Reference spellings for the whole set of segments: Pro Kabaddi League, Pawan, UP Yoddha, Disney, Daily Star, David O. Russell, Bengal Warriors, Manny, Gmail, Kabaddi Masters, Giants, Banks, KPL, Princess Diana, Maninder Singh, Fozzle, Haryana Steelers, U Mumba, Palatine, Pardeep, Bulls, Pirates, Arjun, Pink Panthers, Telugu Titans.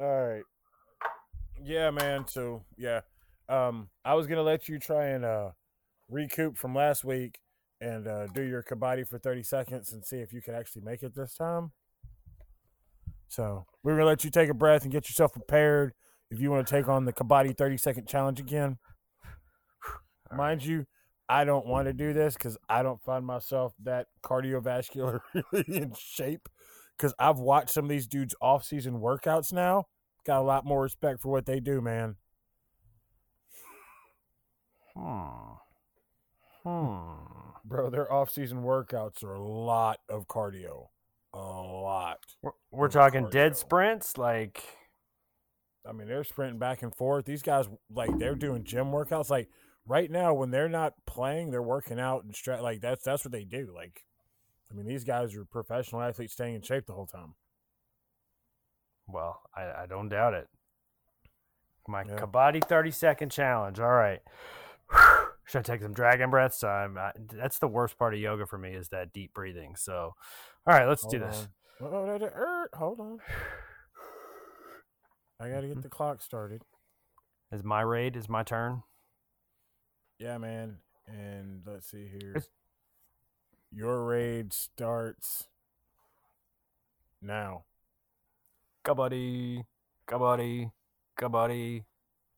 All right. Yeah, man. So, yeah. I was going to let you try and recoup from last week and do your kabaddi for 30 seconds and see if you can actually make it this time. So we're going to let you take a breath and get yourself prepared if you want to take on the kabaddi 30-second challenge again. Mind you, I don't want to do this because I don't find myself that cardiovascular really in shape because I've watched some of these dudes' off-season workouts now. Got a lot more respect for what they do, man. Bro, their off-season workouts are a lot of cardio. A lot. We're talking cardio. Dead sprints? Like, I mean, they're sprinting back and forth. These guys, like, they're doing gym workouts. Like, right now, when they're not playing, they're working out and stretch. Like, that's what they do. Like, I mean, these guys are professional athletes staying in shape the whole time. Well, I don't doubt it. My kabaddi 30-second challenge. All right. Should I take some dragon breaths? That's the worst part of yoga for me is that deep breathing. So, all right, let's do this. Hold on. I got to get the clock started. Is my raid? Is my turn? Yeah, man. And let's see here. Your raid starts now. Kabaddi, kabaddi, kabaddi,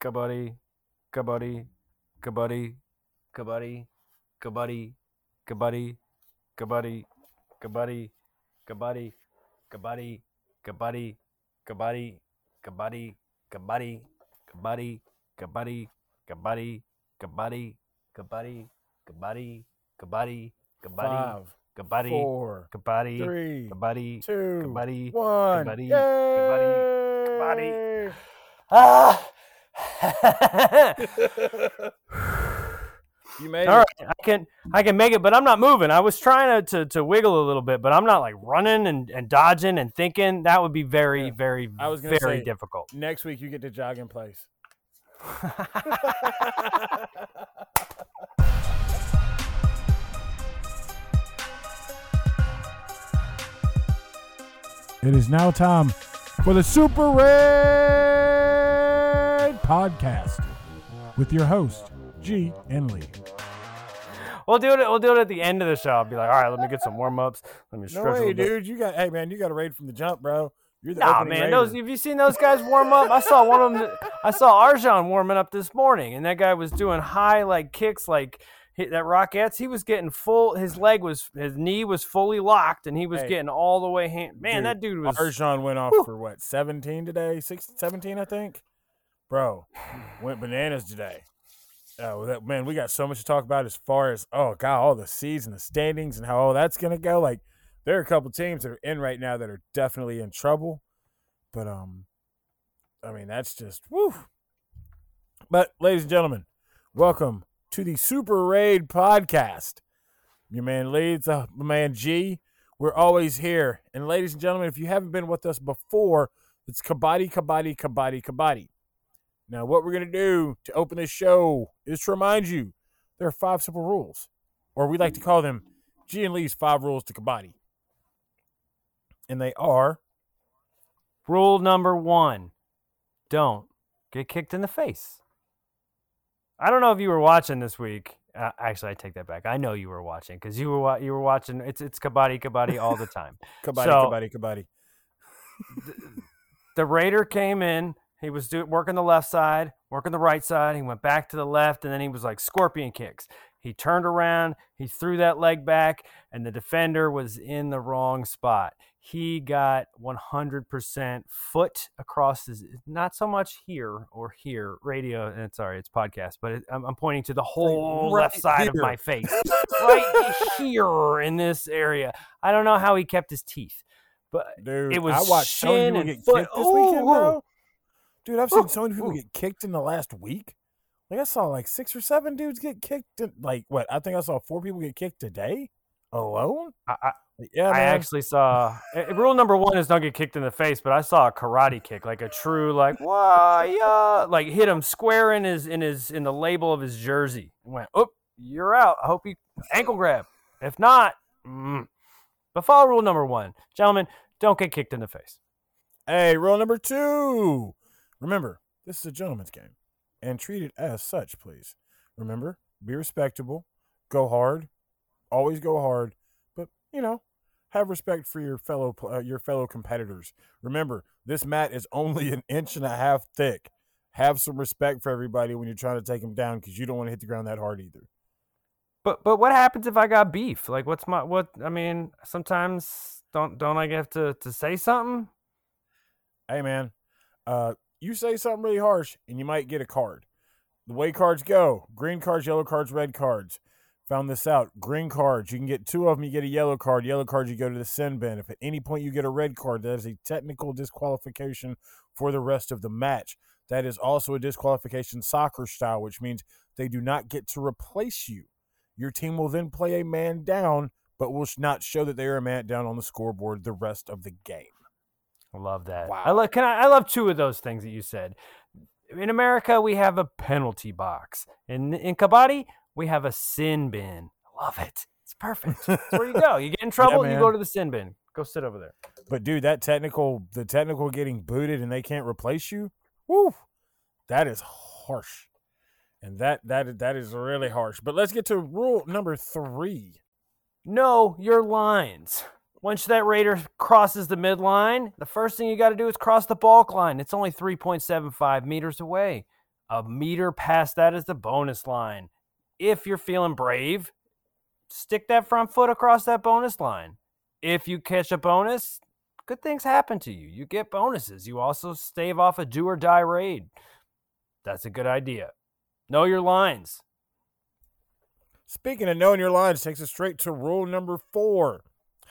kabaddi, kabaddi, kabaddi, kabaddi, kabaddi, kabaddi, kabaddi, kabaddi, kabaddi, kabaddi, kabaddi, kabaddi, kabaddi, kabaddi, kabaddi, kabaddi, kabaddi, kabaddi, kabaddi, kabaddi, kabaddi, kabaddi. Kabaddi, four, kabaddi, three, kabaddi, two, kabaddi, one, kabaddi, yay! Kabaddi, kabaddi. Ah! You made all it. Right, I can make it, but I'm not moving. I was trying to wiggle a little bit, but I'm not like running and dodging and thinking. That would be very difficult. Next week you get to jog in place. It is now time for the Super Raid Podcast with your host, G and Lee. We'll do it at the end of the show. I'll be like, all right, let me get some warm-ups. Let me stretch a little bit. Dude. You got a raid from the jump, bro. You're the opening man. Raider. Have you seen those guys warm up? I saw one of them. I saw Arjun warming up this morning, and that guy was doing high like kicks, like that rockets. He was getting full. His knee was fully locked, and he was getting all the way. Man, dude, that dude was. Arjun went off for what 17 today? 17, I think. Bro, went bananas today. Man, we got so much to talk about as far as all the seeds and the standings and how all that's gonna go. Like, there are a couple teams that are in right now that are definitely in trouble, but I mean that's just woo. But ladies and gentlemen, welcome to the Super Raid Podcast. Your man Lee, it's my man G. We're always here. And ladies and gentlemen, if you haven't been with us before, it's kabaddi, kabaddi, kabaddi, kabaddi. Now, what we're going to do to open this show is to remind you there are five simple rules, or we like to call them G and Lee's five rules to kabaddi. And they are. Rule number 1, don't get kicked in the face. I don't know if you were watching this week. Actually, I take that back. I know you were watching because you were watching. It's kabaddi, kabaddi all the time. Kabaddi, so, kabaddi, kabaddi. The Raider came in. He was working the left side, working the right side. He went back to the left, and then he was like scorpion kicks. He turned around. He threw that leg back, and the defender was in the wrong spot. He got 100% foot across his, not so much here or here, radio, and sorry, it's podcast, but I'm pointing to the whole right left side here of my face. Right here in this area. I don't know how he kept his teeth, but dude, it was shin and foot. This weekend, bro. Dude, I've seen so many people get kicked in the last week. Like, I saw like 6 or 7 dudes get kicked. Like, what? I think I saw 4 people get kicked today alone. I actually saw rule number 1 is don't get kicked in the face, but I saw a karate kick, like a true, like why, yeah, like hit him square in the label of his jersey. Went, you're out. I hope he ankle grab. If not, but follow rule number 1, gentlemen, don't get kicked in the face. Hey, rule number 2. Remember, this is a gentleman's game, and treat it as such, please. Remember, be respectable, go hard, always go hard, but, you know, have respect for your fellow competitors. Remember, this mat is only an inch and a half thick. Have some respect for everybody when you're trying to take them down, because you don't want to hit the ground that hard either. But what happens if I got beef? Like, sometimes don't I have to say something? Hey, man, you say something really harsh and you might get a card. The way cards go, green cards, yellow cards, red cards. Found this out. Green cards, you can get 2 of them, you get a yellow card. Yellow cards, you go to the sin bin. If at any point you get a red card, that is a technical disqualification for the rest of the match. That is also a disqualification soccer style, which means they do not get to replace you. Your team will then play a man down, but will not show that they are a man down on the scoreboard the rest of the game. I love that. Wow. I love 2 of those things that you said. In America, we have a penalty box. In Kabaddi, we have a sin bin. I love it. It's perfect. That's where you go. You get in trouble, you go to the sin bin. Go sit over there. But, dude, the technical getting booted and they can't replace you, woo, that is harsh. And that is really harsh. But let's get to rule number 3. Know your lines. Once that Raider crosses the midline, the first thing you got to do is cross the balk line. It's only 3.75 meters away. A meter past that is the bonus line. If you're feeling brave, stick that front foot across that bonus line. If you catch a bonus, good things happen to you. You get bonuses. You also stave off a do or die raid. That's a good idea. Know your lines. Speaking of knowing your lines, takes us straight to rule number 4.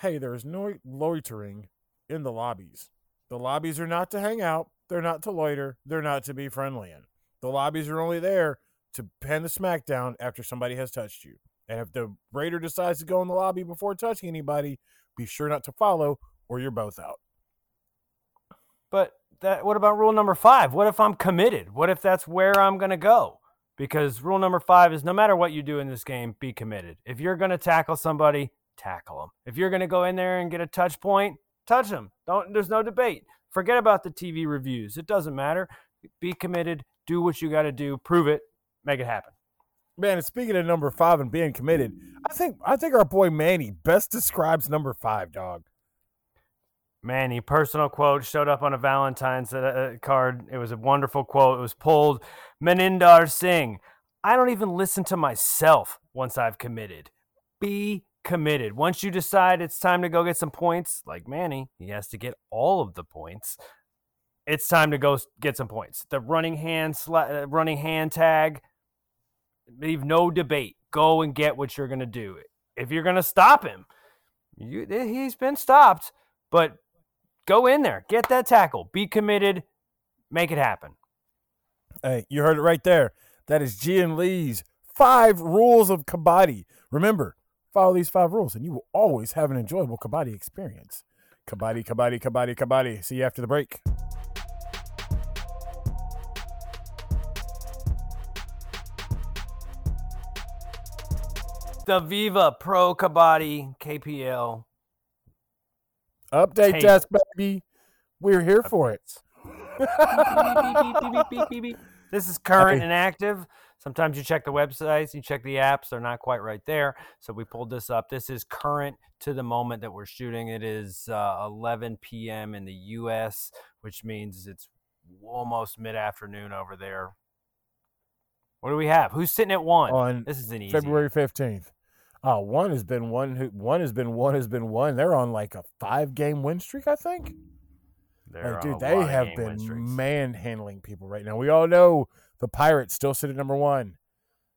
Hey, there is no loitering in the lobbies. The lobbies are not to hang out. They're not to loiter. They're not to be friendly in. The lobbies are only there to pin the smackdown after somebody has touched you. And if the Raider decides to go in the lobby before touching anybody, be sure not to follow or you're both out. But what about rule number 5? What if I'm committed? What if that's where I'm going to go? Because rule number 5 is no matter what you do in this game, be committed. If you're going to tackle somebody, tackle them. If you're going to go in there and get a touch point, touch them. There's no debate. Forget about the TV reviews. It doesn't matter. Be committed. Do what you got to do. Prove it. Make it happen. Man, and speaking of number 5 and being committed, I think our boy Manny best describes number 5, dog. Manny, personal quote, showed up on a Valentine's card. It was a wonderful quote. It was pulled. Maninder Singh, I don't even listen to myself once I've committed. Be committed. Once you decide it's time to go get some points, like Manny, he has to get all of the points. It's time to go get some points. The running hand tag, leave no debate. Go and get what you're going to do. If you're going to stop him, he's been stopped, but go in there. Get that tackle. Be committed. Make it happen. Hey, you heard it right there. That is G and Lee's 5 rules of Kabaddi. Remember, follow these 5 rules, and you will always have an enjoyable Kabaddi experience. Kabaddi, Kabaddi, Kabaddi, Kabaddi. See you after the break. The Viva Pro Kabaddi KPL. Update desk, baby. We're here for it. This is current and active. Sometimes you check the websites, you check the apps. They're not quite right there. So we pulled this up. This is current to the moment that we're shooting. It is 11 p.m. in the U.S., which means it's almost mid-afternoon over there. What do we have? Who's sitting at 1? This is an easy February 15th. One has been one. They're on like a 5-game win streak, I think. They have been manhandling people right now. We all know the Pirates still sit at number 1.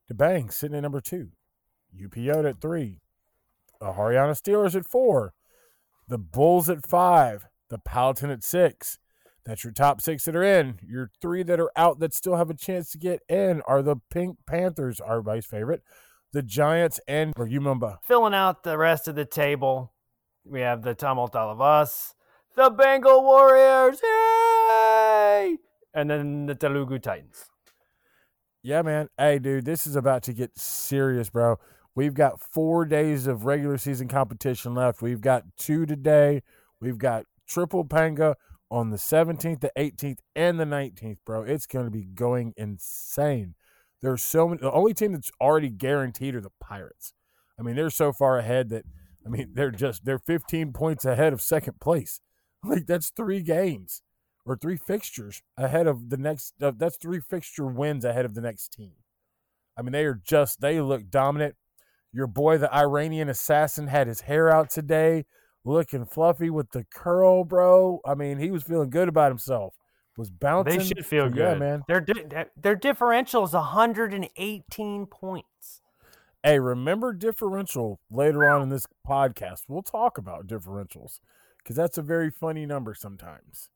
The Banks sitting at number 2. UP Yoddha at 3. The Haryana Steelers at 4. The Bulls at 5. The Palatine at 6. That's your top 6 that are in. Your 3 that are out that still have a chance to get in are the Pink Panthers, everybody's favorite. The Giants and U Mumba. Filling out the rest of the table, we have the Tamil Talavas, the Bengal Warriors, yay! And then the Telugu Titans. Yeah, man. Hey, dude, this is about to get serious, bro. We've got 4 days of regular season competition left. We've got 2 today. We've got triple panga on the 17th, the 18th, and the 19th, bro. It's going to be going insane. There's so many. The only team that's already guaranteed are the Pirates. I mean, they're so far ahead that, I mean, they're 15 points ahead of second place. Like, that's three games or three fixtures ahead of the next. That's three fixture wins ahead of the next team. I mean, they look dominant. Your boy, the Iranian assassin, had his hair out today, looking fluffy with the curl, bro. I mean, he was feeling good about himself. Was bouncing. They should feel good, man. Their differential is 118 points. Hey, remember differential later on in this podcast. We'll talk about differentials because that's a very funny number sometimes.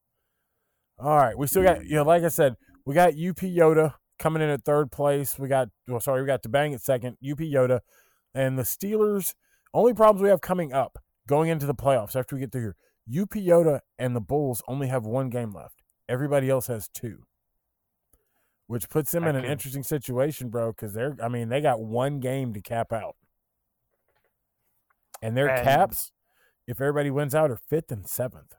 All right, we still got, you know, like I said, we got UP Yoddha coming in at third place. We got to bang at second, UP Yoddha, and the Steelers. Only problems we have coming up going into the playoffs after we get through here. UP Yoddha and the Bulls only have one game left. Everybody else has two, which puts them in an interesting situation, bro, because they got one game to cap out. And their caps, if everybody wins out, are 5th and 7th.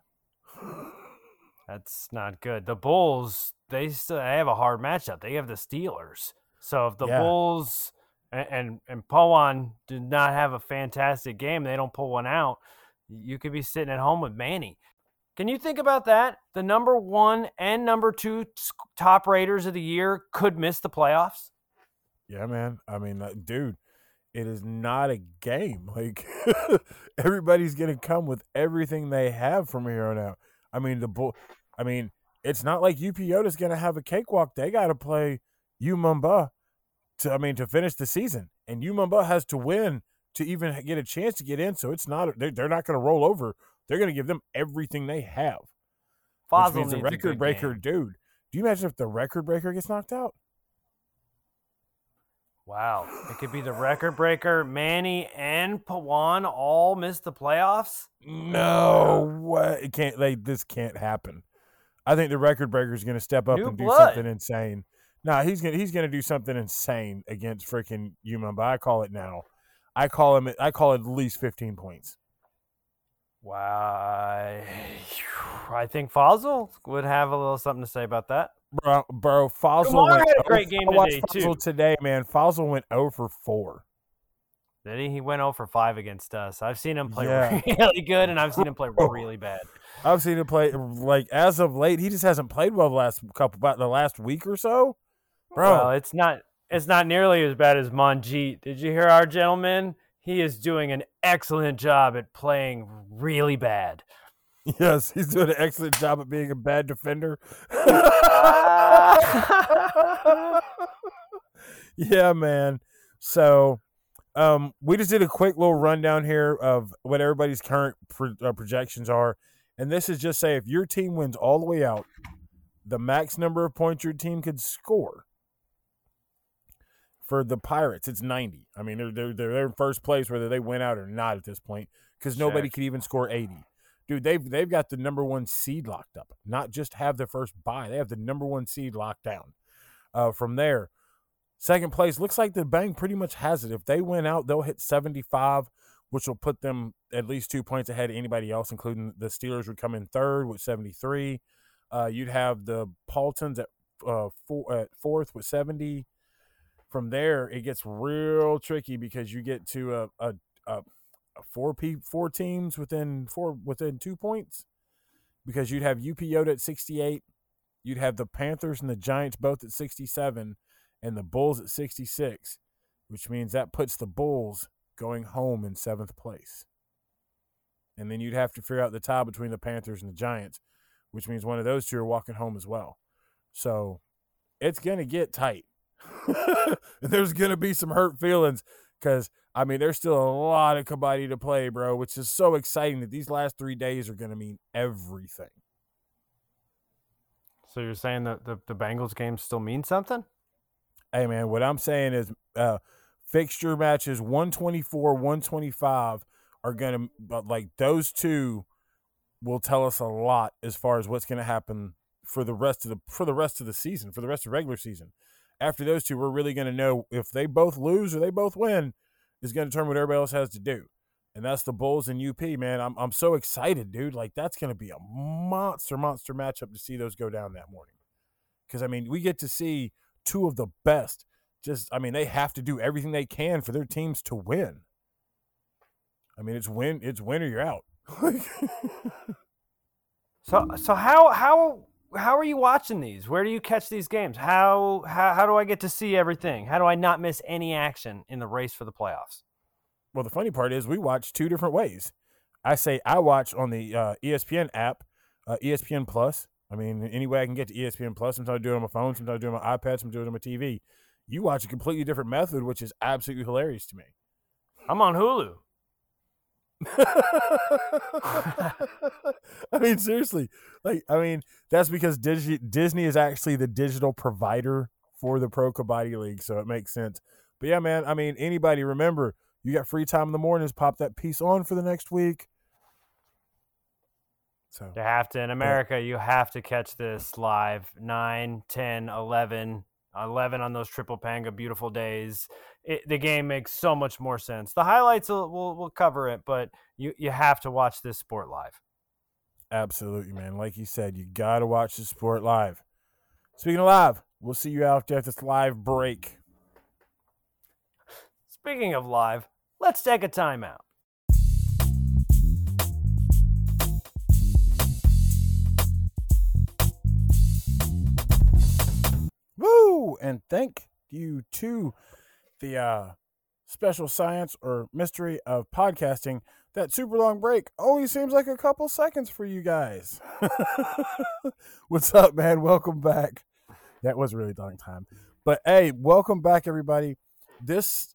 That's not good. The Bulls, they have a hard matchup. They have the Steelers. So if the Bulls and Pawan did not have a fantastic game, they don't pull one out, you could be sitting at home with Manny. Can you think about that? The number one and number two top raters of the year could miss the playoffs. Yeah, man. I mean, dude, it is not a game. Like, everybody's going to come with everything they have from here on out. I mean, it's not like UP Yoda's going to have a cakewalk. They got to play U Mumba to finish the season. And U Mumba has to win to even get a chance to get in. So it's not, they're not going to roll over. They're going to give them everything they have. Fozzle needs a record breaker, dude. Do you imagine if the record breaker gets knocked out? Wow. It could be the record breaker. Manny and Pawan all miss the playoffs? No way. It can't. This can't happen. I think the record breaker is going to step up and do something insane. Nah, he's going to do something insane against freaking U Mumba. I call it now. I call it at least 15 points. Wow, I think Fozzle would have a little something to say about that. Bro, Fozzle had a great game today, too. Fozzle today, man. Fozzle went 0 for 4. Did he? He went 0 for 5 against us. I've seen him play really good, and I've seen him play really bad. I've seen him play, like, as of late, he just hasn't played well the last week or so. Bro, well, it's not nearly as bad as Manjeet. Did you hear our gentleman? He is doing an excellent job at playing really bad. Yes, he's doing an excellent job at being a bad defender. Yeah, man. So we just did a quick little rundown here of what everybody's current projections are. And this is just say if your team wins all the way out, the max number of points your team could score. For the Pirates, it's 90. I mean, they're in first place whether they win out or not at this point because nobody could even score 80. Dude, they've got the number one seed locked up. Not just have the first bye, they have the number one seed locked down. From there, second place looks like the Bang pretty much has it. If they win out, they'll hit 75, which will put them at least 2 points ahead of anybody else, including the Steelers would come in third with 73. You'd have the Palatines at fourth with 70. From there, it gets real tricky because you get to four teams within 2 points because you'd have UP Yoddha at 68, you'd have the Panthers and the Giants both at 67, and the Bulls at 66, which means that puts the Bulls going home in seventh place. And then you'd have to figure out the tie between the Panthers and the Giants, which means one of those two are walking home as well. So it's going to get tight. There's going to be some hurt feelings because, I mean, there's still a lot of Kabaddi to play, bro, which is so exciting that these last 3 days are going to mean everything. So you're saying that the Bengals game still means something? Hey, man, what I'm saying is fixture matches 124, 125 are going to, like, those two will tell us a lot as far as what's going to happen for the rest of the regular season. After those two, we're really going to know if they both lose or they both win is going to determine what everybody else has to do. and that's the Bulls and UP, man. I'm so excited, dude. Like, that's going to be a monster matchup to see those go down that morning. Because, I mean, we get to see two of the best. Just, I mean, they have to do everything they can for their teams to win. I mean, it's win or you're out. So how are you watching these? Where do you catch these games? How do I get to see everything? How do I not miss any action in the race for the playoffs? Well, the funny part is we watch two different ways. I watch on the ESPN app, ESPN Plus. I mean, any way I can get to ESPN Plus. Sometimes I do it on my phone. Sometimes I do it on my iPad. Sometimes I do it on my TV. You watch a completely different method, which is absolutely hilarious to me. I'm on Hulu. I mean, seriously. Like, I mean, that's because Disney is actually the digital provider for the Pro Kabaddi League, so it makes sense. But yeah, man, I mean, anybody, remember, you got free time in the mornings, pop that piece on for the next week. So you have to, in America, yeah. You have to catch this live 9, 10, 11. 11 on those triple panga beautiful days. The game makes so much more sense. The highlights will cover it, but you have to watch this sport live. Absolutely, man. Like you said, you got to watch the sport live. Speaking of live, we'll see you out there at this live break. Speaking of live, let's take a timeout. Woo! And thank you to the special science or mystery of podcasting. That super long break only seems like a couple seconds for you guys. What's up, man? Welcome back. That was a really long time. But, hey, welcome back, everybody. This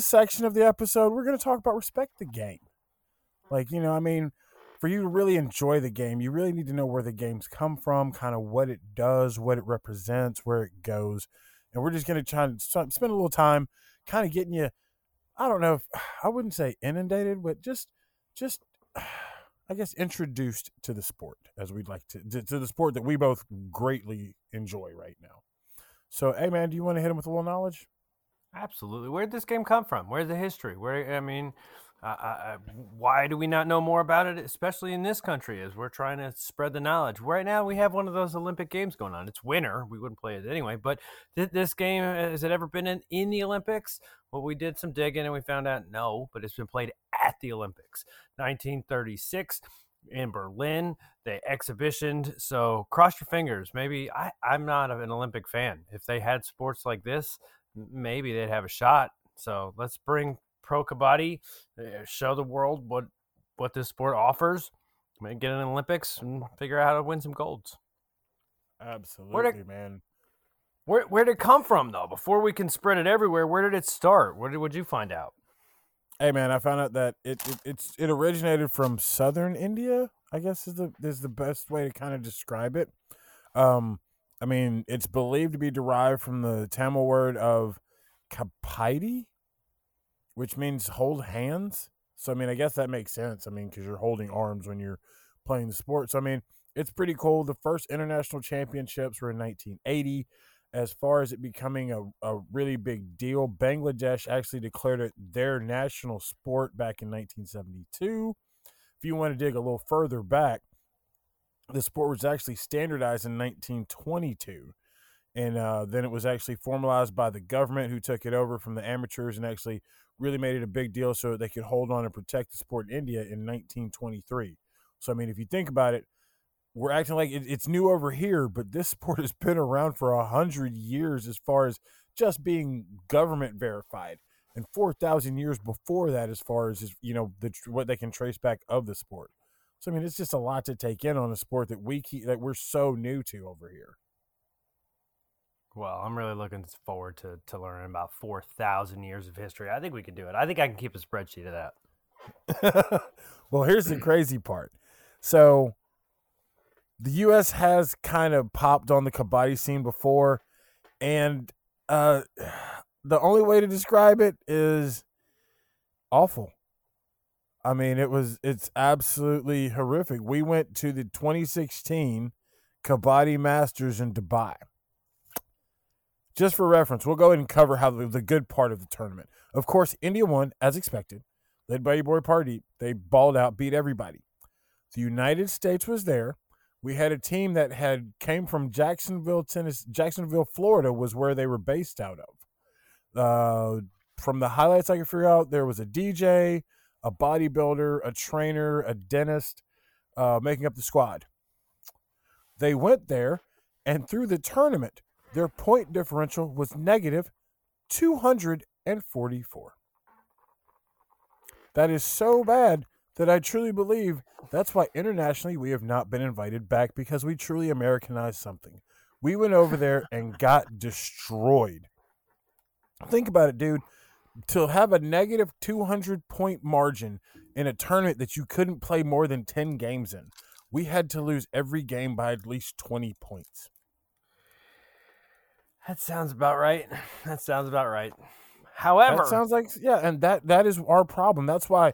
section of the episode, we're going to talk about respect the game. Like, you know, I mean, for you to really enjoy the game, you really need to know where the games come from, kind of what it does, what it represents, where it goes. And we're just going to try to spend a little time kind of getting you, I don't know, I wouldn't say inundated, but just I guess introduced to the sport, as we'd like to the sport that we both greatly enjoy right now. So, hey, man, do you want to hit him with a little knowledge? Absolutely. Where did this game come from? Where's the history? Where, I mean... why do we not know more about it, especially in this country, as we're trying to spread the knowledge? Right now, we have one of those Olympic Games going on. It's winter. We wouldn't play it anyway, but this game, has it ever been in the Olympics? Well, we did some digging, and we found out no, but it's been played at the Olympics. 1936 in Berlin, they exhibitioned, so cross your fingers. Maybe I'm not an Olympic fan. If they had sports like this, maybe they'd have a shot. So let's bring Pro Kabaddi, show the world what this sport offers, get in the Olympics and figure out how to win some golds. Absolutely, man. Where did it come from, though? Before we can spread it everywhere, where did it start? What did you find out? Hey, man, I found out that it originated from southern India, I guess is the best way to kind of describe it. I mean, it's believed to be derived from the Tamil word of kapaidi, which means hold hands. So, I mean, I guess that makes sense. I mean, because you're holding arms when you're playing the sport. So, I mean, it's pretty cool. The first international championships were in 1980. As far as it becoming a really big deal, Bangladesh actually declared it their national sport back in 1972. If you want to dig a little further back, the sport was actually standardized in 1922. And then it was actually formalized by the government, who took it over from the amateurs and actually really made it a big deal so that they could hold on and protect the sport in India in 1923. So, I mean, if you think about it, we're acting like it's new over here, but this sport has been around for 100 years as far as just being government verified, and 4,000 years before that as far as, you know, what they can trace back of the sport. So, I mean, it's just a lot to take in on a sport that we're so new to over here. Well, I'm really looking forward to learning about 4,000 years of history. I think we can do it. I think I can keep a spreadsheet of that. Well, here's the crazy part. So the U.S. has kind of popped on the kabaddi scene before, and the only way to describe it is awful. I mean, it's absolutely horrific. We went to the 2016 Kabaddi Masters in Dubai. Just for reference, we'll go ahead and cover how the good part of the tournament. Of course, India won, as expected. led by your boy Pardeep. They balled out, beat everybody. The United States was there. We had a team that had came from Jacksonville, Florida was where they were based out of. From the highlights I could figure out, there was a DJ, a bodybuilder, a trainer, a dentist, making up the squad. They went there, and through the tournament, their point differential was negative 244. That is so bad that I truly believe that's why internationally we have not been invited back, because we truly Americanized something. We went over there and got destroyed. Think about it, dude. To have a negative 200-point margin in a tournament that you couldn't play more than 10 games in. We had to lose every game by at least 20 points. That sounds about right. However... That sounds like... Yeah, and that is our problem. That's why,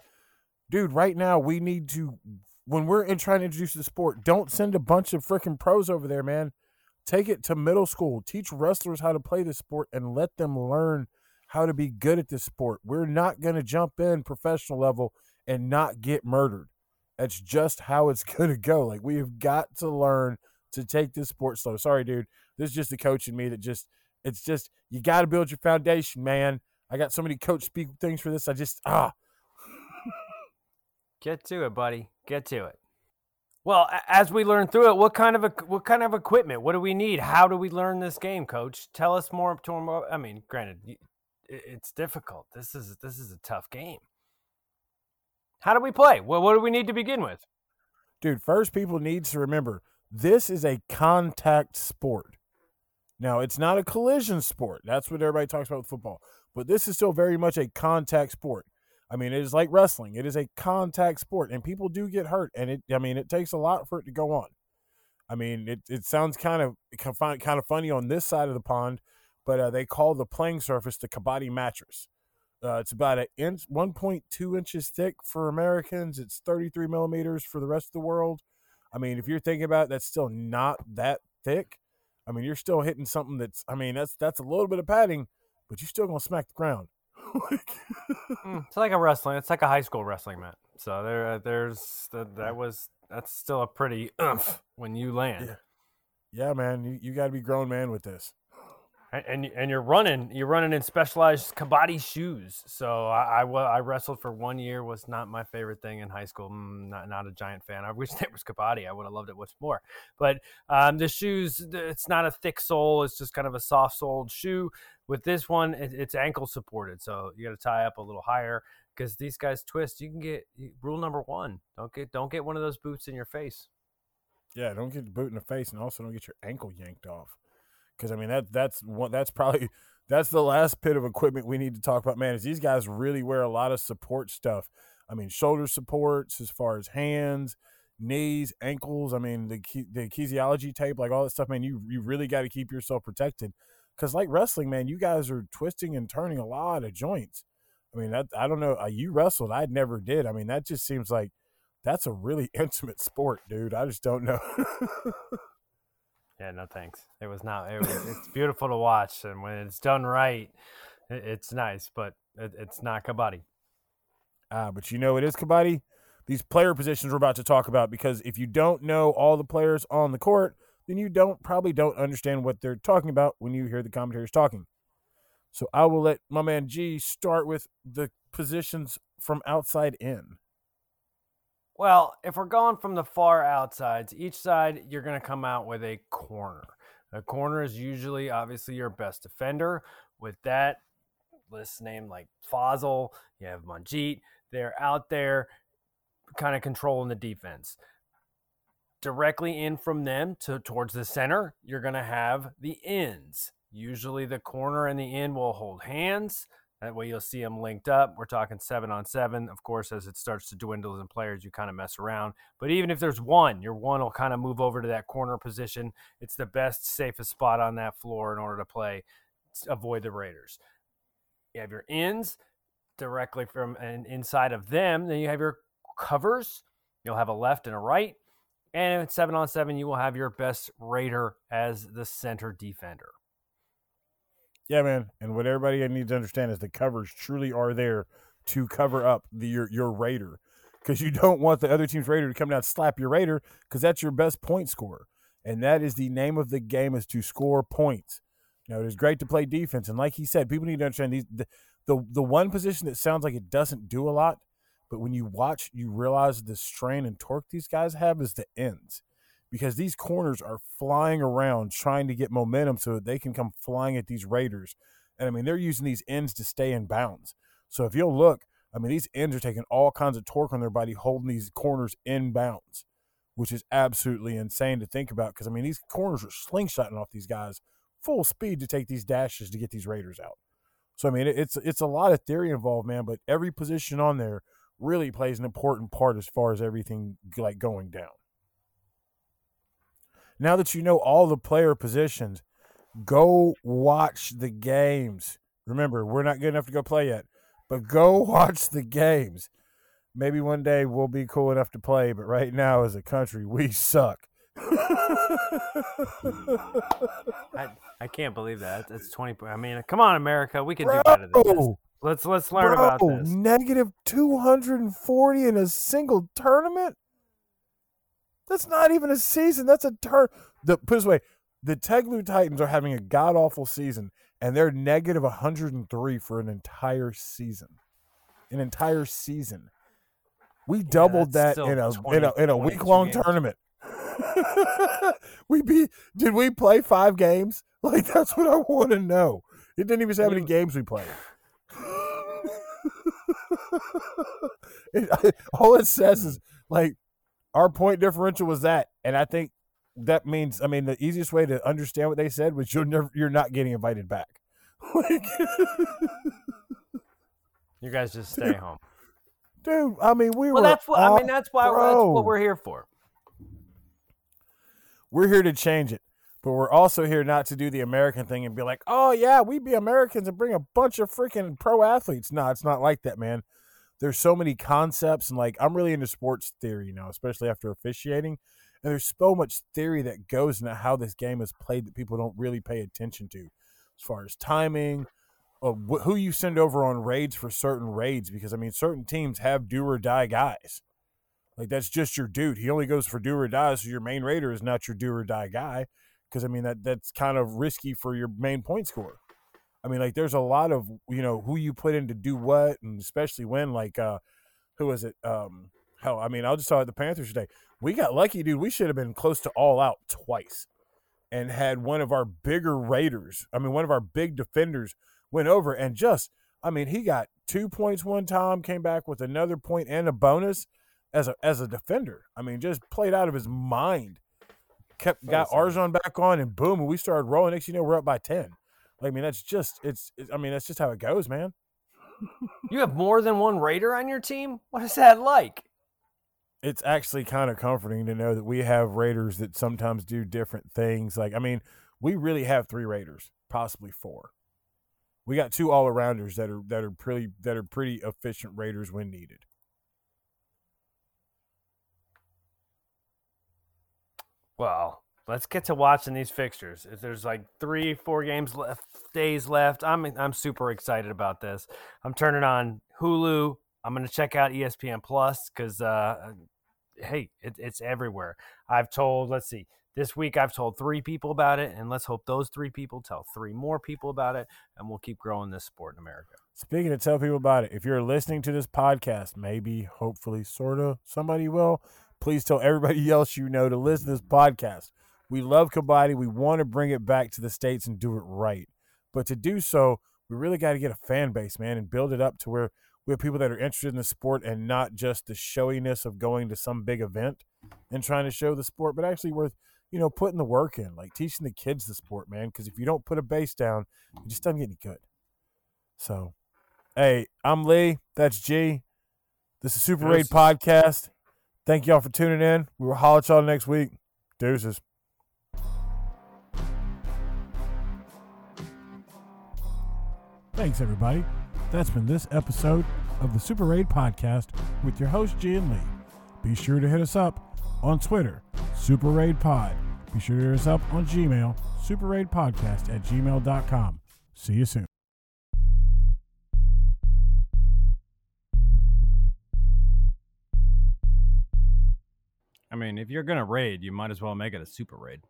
dude, right now we need to... When we're trying to introduce the sport, don't send a bunch of freaking pros over there, man. Take it to middle school. Teach wrestlers how to play the sport and let them learn how to be good at this sport. We're not going to jump in professional level and not get murdered. That's just how it's going to go. Like, we have got to learn to take this sport slow. Sorry, dude. This is just the coach in me that just, it's just, you got to build your foundation, man. I got so many coach speak things for this. Get to it, buddy. Get to it. Well, as we learn through it, what kind of equipment? What do we need? How do we learn this game, coach? Tell us more. I mean, granted, it's difficult. This is a tough game. How do we play? Well, what do we need to begin with? Dude, first people need to remember, this is a contact sport. Now, it's not a collision sport. That's what everybody talks about with football. But this is still very much a contact sport. I mean, it is like wrestling. It is a contact sport, and people do get hurt, and it takes a lot for it to go on. I mean, it sounds kind of funny on this side of the pond, but they call the playing surface the Kabaddi Masters. It's about 1.2 inches thick for Americans. It's 33 millimeters for the rest of the world. I mean, if you're thinking about it, that's still not that thick. I mean, you're still hitting something that's, I mean, that's a little bit of padding, but you're still going to smack the ground. It's like a wrestling. It's like a high school wrestling mat. So that's still a pretty oomph when you land. Yeah, man, you got to be grown man with this. And you're running in specialized Kabaddi shoes. So I wrestled for 1 year. Was not my favorite thing in high school. Not a giant fan. I wish there was Kabaddi. I would have loved it much more. But the shoes, it's not a thick sole. It's just kind of a soft-soled shoe. With this one, it's ankle supported. So you got to tie up a little higher because these guys twist. You can get rule number one: don't get one of those boots in your face. Yeah, don't get the boot in the face, and also don't get your ankle yanked off. Because I mean that's probably the last bit of equipment we need to talk about, man. Is these guys really wear a lot of support stuff? I mean, shoulder supports as far as hands, knees, ankles. I mean, the kinesiology tape, like all that stuff, man. You really got to keep yourself protected. Because like wrestling, man, you guys are twisting and turning a lot of joints. I mean, I don't know. You wrestled, I never did. I mean, that just seems like that's a really intimate sport, dude. I just don't know. Yeah, no thanks. It's beautiful to watch, and when it's done right, it's nice, but it's not Kabaddi. But you know it is Kabaddi? These player positions we're about to talk about, because if you don't know all the players on the court, then you probably don't understand what they're talking about when you hear the commentators talking. So I will let my man G start with the positions from outside in. Well, if we're going from the far outsides, each side, you're going to come out with a corner. A corner is usually, obviously, your best defender. With that list named like Fozzle, you have Manjeet. They're out there kind of controlling the defense. Directly in from them towards the center, you're going to have the ends. Usually the corner and the end will hold hands. That way you'll see them linked up. We're talking 7-on-7. Of course, as it starts to dwindle in players, you kind of mess around. But even if there's one, your one will kind of move over to that corner position. It's the best, safest spot on that floor in order to play, avoid the Raiders. You have your ends directly from and inside of them. Then you have your covers. You'll have a left and a right. And at 7-on-7, you will have your best Raider as the center defender. Yeah, man, and what everybody needs to understand is the covers truly are there to cover up your Raider, because you don't want the other team's Raider to come down and slap your Raider, because that's your best point scorer. And that is the name of the game, is to score points. Now, it is great to play defense. And like he said, people need to understand the one position that sounds like it doesn't do a lot, but when you watch, you realize the strain and torque these guys have is the ends, because these corners are flying around trying to get momentum so that they can come flying at these Raiders. And, I mean, they're using these ends to stay in bounds. So if you'll look, I mean, these ends are taking all kinds of torque on their body holding these corners in bounds, which is absolutely insane to think about, because, I mean, these corners are slingshotting off these guys full speed to take these dashes to get these Raiders out. So, I mean, it's a lot of theory involved, man, but every position on there really plays an important part as far as everything, like, going down. Now that you know all the player positions, go watch the games. Remember, we're not good enough to go play yet, but go watch the games. Maybe one day we'll be cool enough to play, but right now as a country, we suck. I can't believe that. That's 20. I mean, come on, America. We can do better than this. Let's learn about this. Negative 240 in a single tournament? That's not even a season. That's a turn. Put it this way, the Telugu Titans are having a god-awful season, and they're negative 103 for an entire season. An entire season. We doubled that in a week-long tournament. Did we play 5 games? Like, that's what I want to know. It didn't even say how many games we played. All it says is, like, our point differential was that, and I think that means, I mean, the easiest way to understand what they said was you're not getting invited back. Like, you guys just stay home, dude. I mean, that's what we're here for. We're here to change it, but we're also here not to do the American thing and be like, oh yeah, we be Americans and bring a bunch of freaking pro athletes. No, it's not like that, man. There's so many concepts, and, like, I'm really into sports theory now, especially after officiating. And there's so much theory that goes into how this game is played that people don't really pay attention to, as far as timing, who you send over on raids for certain raids. Because, I mean, certain teams have do-or-die guys. Like, that's just your dude. He only goes for do-or-die, so your main raider is not your do-or-die guy. Because, I mean, that's kind of risky for your main point scorer. I mean, like, there's a lot of, you know, who you put in to do what, and especially when, like, who was it? I mean, I just saw the Panthers today. We got lucky, dude. We should have been close to all out twice and had one of our bigger Raiders, I mean, one of our big defenders went over and just, I mean, he got 2 points one time, came back with another point and a bonus as a defender. I mean, just played out of his mind. Got Arjun back on, and boom, we started rolling. Next, you know, we're up by 10. I mean, that's just how it goes, man. You have more than one Raider on your team? What is that like? It's actually kind of comforting to know that we have Raiders that sometimes do different things. Like, I mean, we really have 3 Raiders, possibly 4. We got 2 all-arounders that are pretty efficient Raiders when needed. Wow. Let's get to watching these fixtures. If there's like 3-4 games left, days left, I'm super excited about this. I'm turning on Hulu. I'm going to check out ESPN Plus because, hey, it's everywhere. This week I've told 3 people about it, and let's hope those 3 people tell 3 more people about it, and we'll keep growing this sport in America. Speaking of tell people about it, if you're listening to this podcast, maybe, hopefully, sort of, somebody will, please tell everybody else you know to listen to this podcast. We love Kabaddi. We want to bring it back to the States and do it right. But to do so, we really got to get a fan base, man, and build it up to where we have people that are interested in the sport and not just the showiness of going to some big event and trying to show the sport, but actually worth, you know, putting the work in, like teaching the kids the sport, man, because if you don't put a base down, it just doesn't get any good. So, hey, I'm Lee. That's G. This is Super Raid Podcast. Thank y'all for tuning in. We will holler at y'all next week. Deuces. Thanks, everybody. That's been this episode of the Super Raid Podcast with your host, G and Lee. Be sure to hit us up on Twitter, Super Raid Pod. Be sure to hit us up on Gmail, superraidpodcast@gmail.com. See you soon. I mean, if you're going to raid, you might as well make it a super raid.